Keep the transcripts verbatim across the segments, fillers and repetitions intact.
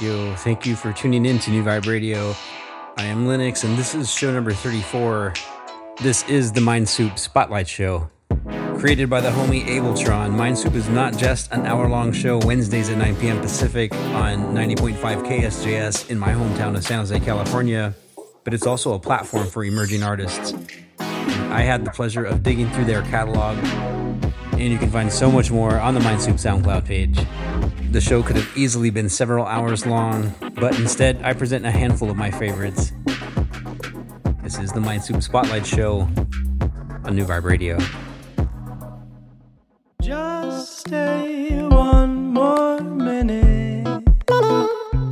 Yo, thank you for tuning in to New Vibe Radio. I am Linux, and this is show number thirty-four. This is the MindSoup Spotlight Show. Created by the homie Abletron, MindSoup is not just an hour-long show Wednesdays at nine p.m. Pacific on ninety point five K S J S in my hometown of San Jose, California, but it's also a platform for emerging artists. I had the pleasure of digging through their catalog, and you can find so much more on the MindSoup SoundCloud page. The show could have easily been several hours long, but instead I present a handful of my favorites. This is the MindSoup Spotlight Show on New Vibe Radio. Just stay one more minute.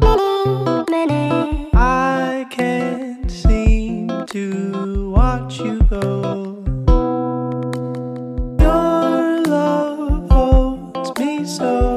Minute. I can't seem to watch you go. Your love holds me so.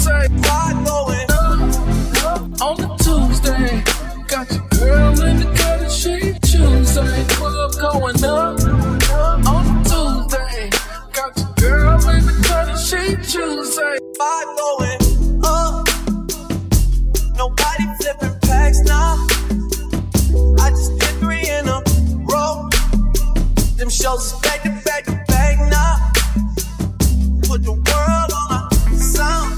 say vibe going up on the Tuesday. Got your girl in the cutting sheet Tuesday. Club going up on the Tuesday. Got your girl in the cutting sheet Tuesday. Vibe going up. Nobody flipping packs now. I just did three in a row. Them shows is back to back to back now. Put the world on a sound.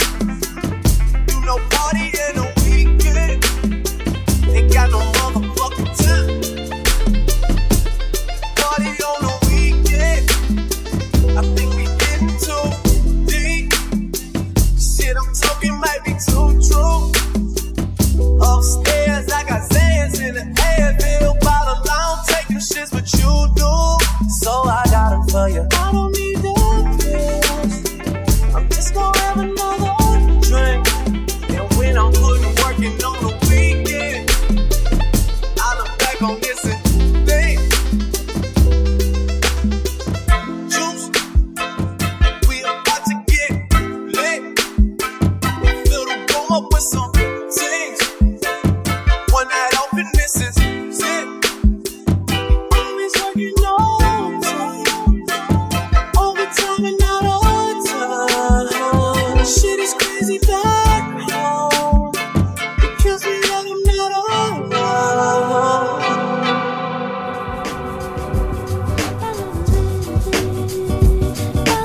Do no party in a weekend. Ain't got no motherfucking time. Party on a weekend. I think we getting too deep. Shit I'm talking might be too true. Upstairs I got Zans in the air. Bill bottle I don't take them shits but you do. So I got them for you. I don't need them pills. I'm just gonna have another drink. And when I'm putting working on the weekend, I look back on this and think, juice, we about to get lit. Fill the room up with some things. One night open, this is it. Always working overtime, overtime and out of time. Shit is crazy back home. It kills me that I'm not alone. Ba-da-ba-da, ba-da-ba-da, ba-da-ba-da.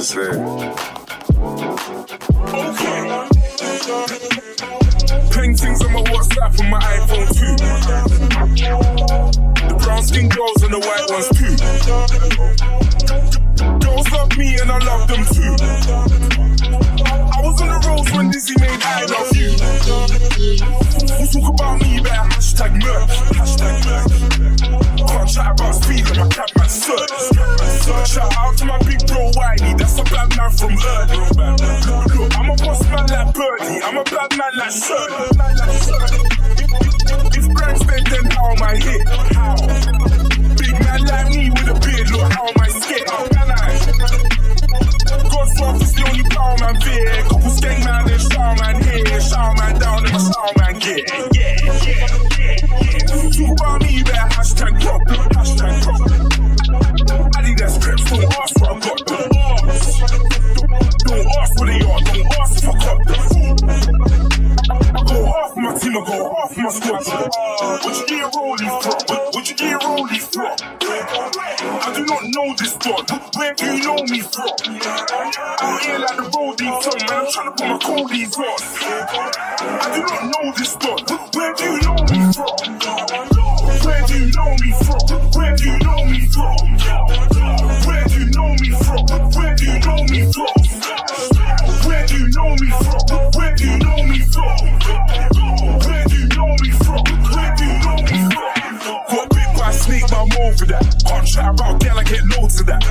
is real. Paintings on my WhatsApp on my iPhone too. The brown skin girls and the white ones too. Girls love me and I love them too. I was on the roads when Dizzy made I Love You. We'll talk about me, better hashtag merch, hashtag merch. Can't chat about speed and my cat man search. Shout out to my big bro Wiley, that's a bad man from early. Look, look, I'm a boss man like Birdie, I'm a bad man like Shirley. If Greg's dead, then how am I hit? How? Big man like me with a beard, look how am I scared? How can I? God's love is the only power man fear. Couple skank man and shower man here. Shower man down and shower man get. Yeah, yeah, yeah, yeah. Talk about me, you better hashtag drop. Hashtag drop. I need that script, don't ask what I got. Don't ask. Don't, don't ask what they are. Don't ask fuck up. I go half my team, I go half my squad. Would you get a rollie from? Would you get a rollie from? I do not know this spot. Where do you know me from? I'm here like the roadie tongue, man. I'm trying to put my coldies on. I do not know this spot. Where do you know me from? Where do you know me from? Where do you know me from? Where do you know me from? Where do you know me from? Where do you know me from? Where do you know me from? Where do you know me from? Where do you know me from? Got bit by a snake, but I'm over that. Can't chat about gal, I get loads of that.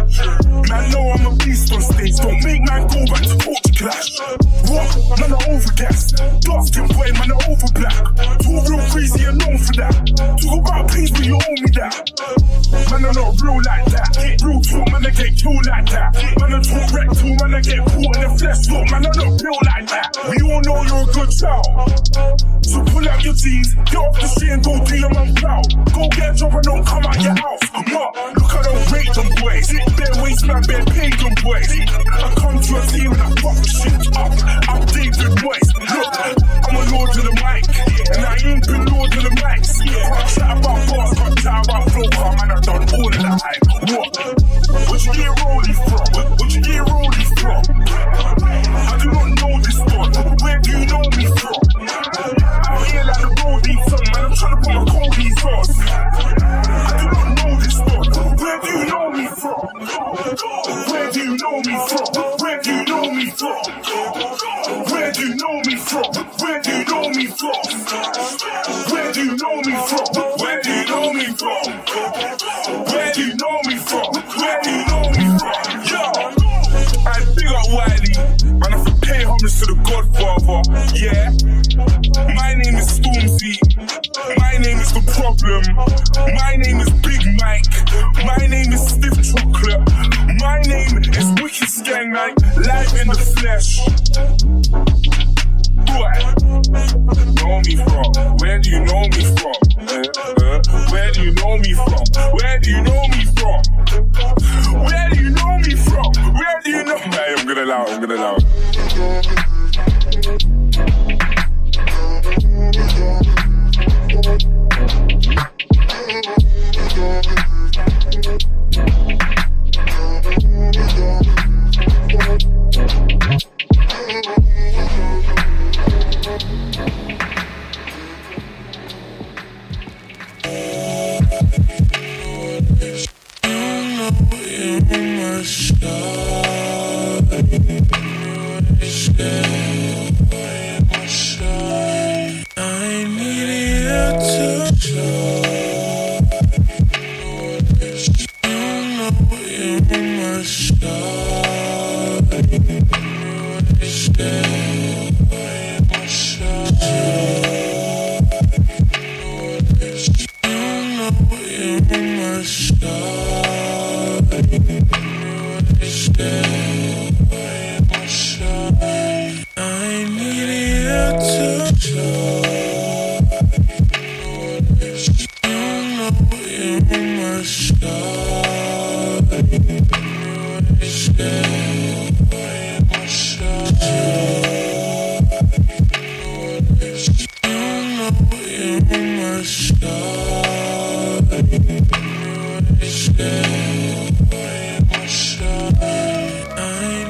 Man, know I'm a beast on stage. Don't make man go back to culture clash. What? Man, I overgas. Dark skin boy, man, I over black. Too real crazy and known for that. Talk about peace, but you owe me that. Man, I'm not real like that. Real talk, man, I get killed like that. Man, I talk rectal, man, I get caught in the flesh. Look, man, I'm not real like that. We all know you're a good child. So pull out your teeth, get off the shit and go do your man proud. Go get a job and don't come out your house. Look, I don't rate them boys. Bare waste man, bare paid them boys. I come to a team and I fuck shit up. I'm David Weiss. Look, I'm a lord of the mic, and I ain't been lord of the mics. Can't chat about bars, can't chat about flow, car man, I've done all of that hype. What? Where'd you get rollie from? Where'd you get rollie from? I do not know this one. Where do you know me from? Out here like the roadie tongue, man, I'm trying to put my coldies on. I do not know this. Where do you know me from? Where do you know me from? Where do you know me from? Where do you know me from? Where do you know me from? Where do you know me from? Where do you know me from? Where do you know me from? Where do you know me from? Yo! I big up Wiley, man, I have to pay homage to the Godfather, yeah? My name is Stormzy, my name is The Problem, my name is Big Mike. My name is Stiff Chocolate. My name is Wicked Skang Night, live in the flesh. Boy, know me from? Where do you know me from? Uh, uh, where do you know me from? Where do you know me from? Where do you know me from? Where do you know? Hey, I'm gonna allow. I'm gonna allow. I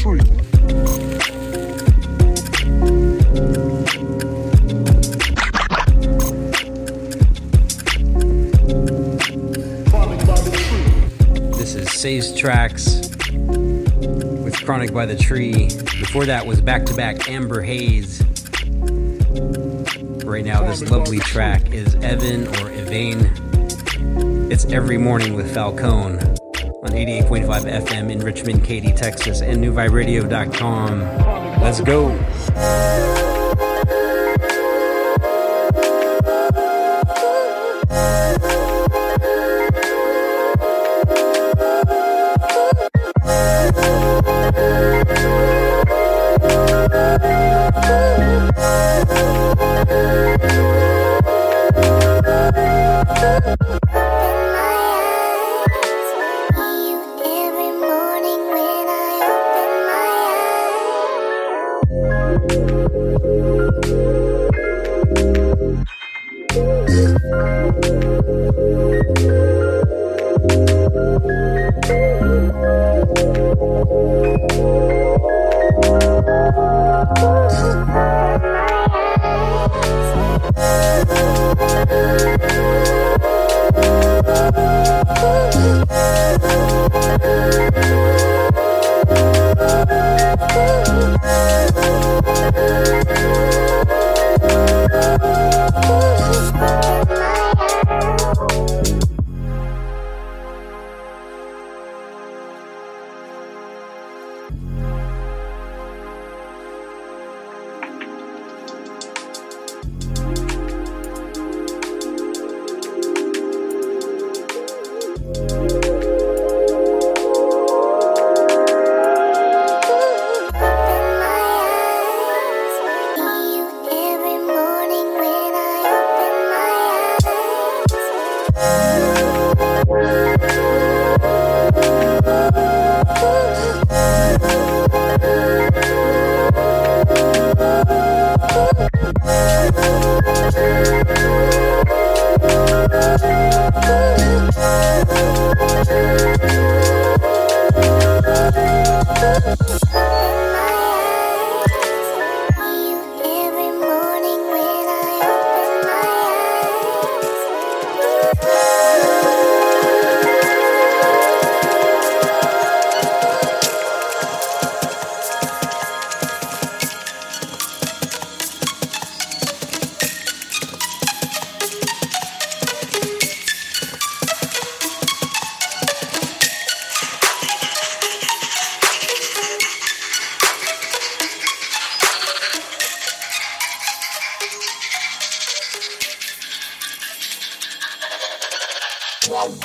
Schulden. This is Sazetrax with Chronic by the Tree. Before that was back-to-back Amber Haze. Right now this lovely track is Evan or Evane. It's Every Morning with Falcone on eighty-eight point five F M in Richmond, Katy, Texas, and new vibe radio dot com. Let's go. Let's go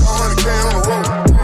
one hundred K on the road.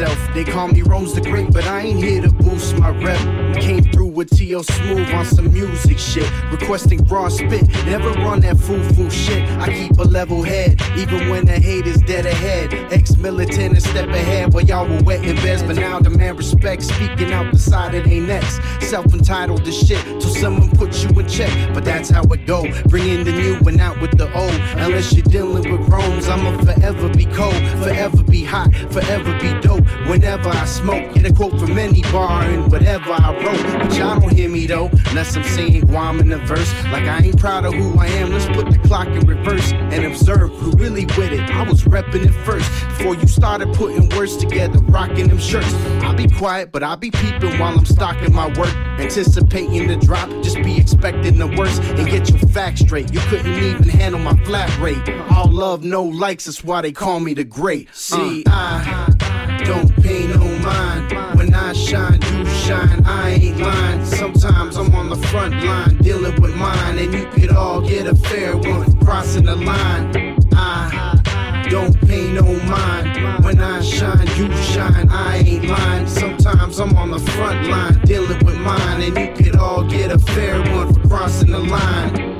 myself. They call me Rose the Great, but I ain't here to boost my rep. Came through with T O Smooth on some music shit, requesting raw spit. Never run that foo-foo shit. I keep a level head, even when the haters dead ahead. Ex-militant a step ahead, while y'all were wet in beds. But now demand respect, speaking out the side of they necks. Self-entitled to shit, till someone puts you in check. But that's how it go, bring in the new and out with the old. Unless you're dealing with Rome's, I'ma forever be cold, forever be hot, forever be dope. Whenever I smoke, get a quote from any bar and whatever I wrote. But y'all don't hear me though, unless I'm saying Guam in the verse. Like I ain't proud of who I am, let's put the clock in reverse and observe who really with it. I was repping it first, before you started putting words together, rocking them shirts. I'll be quiet, but I'll be peeping while I'm stocking my work, anticipating the drop, just be expecting the worst. And get your facts straight, you couldn't even handle my flat rate. All love, no likes, that's why they call me the Great. See, uh, I don't pay no mind. When I shine, you shine, I ain't lying. Sometimes I'm on the front line, dealing with mine, and you could all get a fair one for crossing the line. I don't pay no mind. When I shine, you shine, I ain't lying. Sometimes I'm on the front line, dealing with mine, and you could all get a fair one for crossing the line.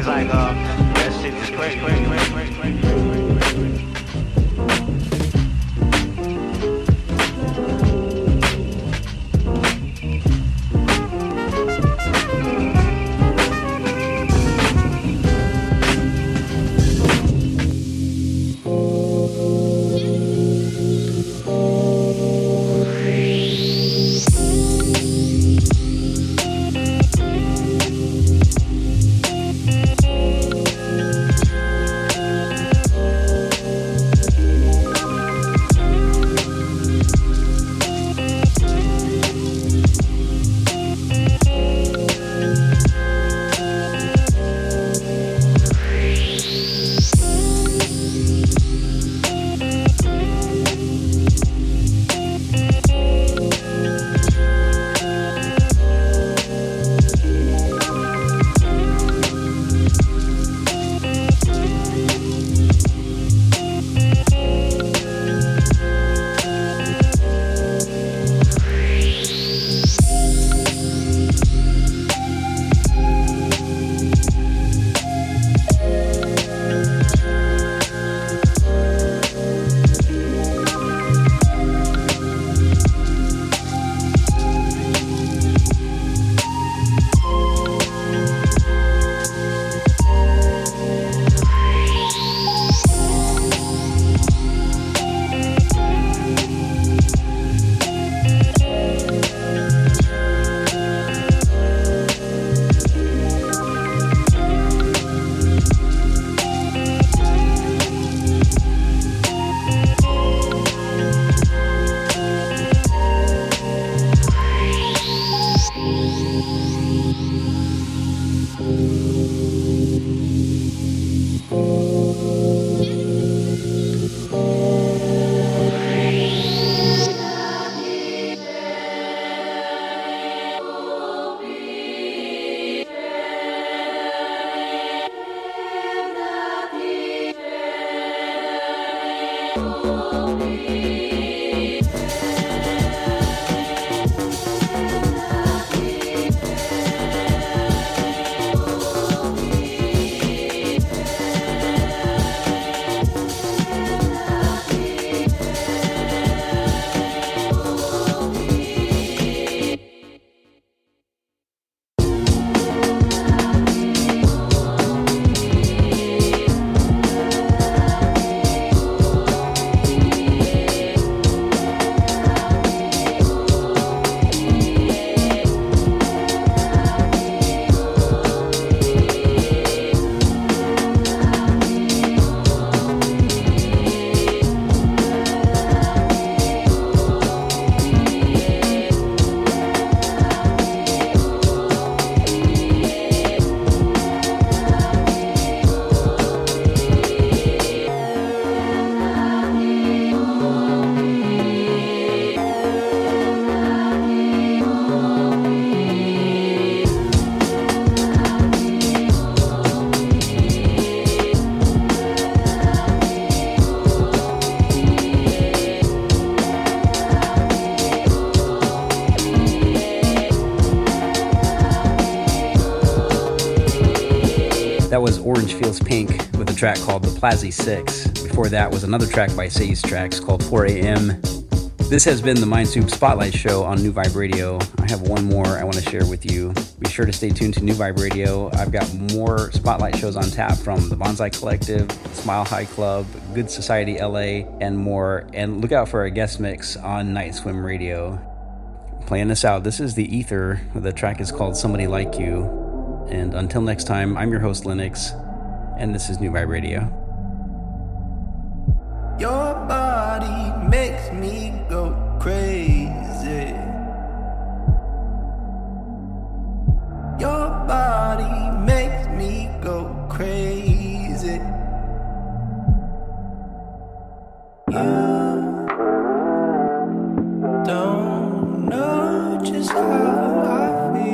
It's like, um, that shit is crazy, crazy, crazy, crazy, crazy, crazy, crazy, crazy. Pink with a track called The Plazy Six. Before that was another track by Sazetrax called four a m. This has been the MindSoup Spotlight Show on New Vibe Radio. I have one more I want to share with you. Be sure to stay tuned to New Vibe Radio. I've got more Spotlight shows on tap from the Bonsai Collective, Smile High Club, Good Society L A, and more. And look out for a guest mix on Night Swim Radio. Playing this out, this is The Aether. The track is called Somebody Like You. And until next time, I'm your host, Linux. And this is New Vibe Radio. Your body makes me go crazy. Your body makes me go crazy. You don't know just how I feel.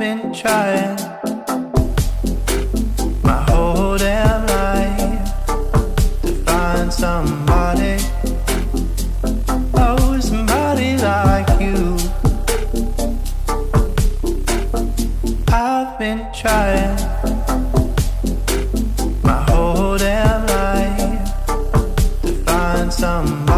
been trying my whole damn life to find somebody. Oh, somebody like you. I've been trying my whole damn life to find somebody.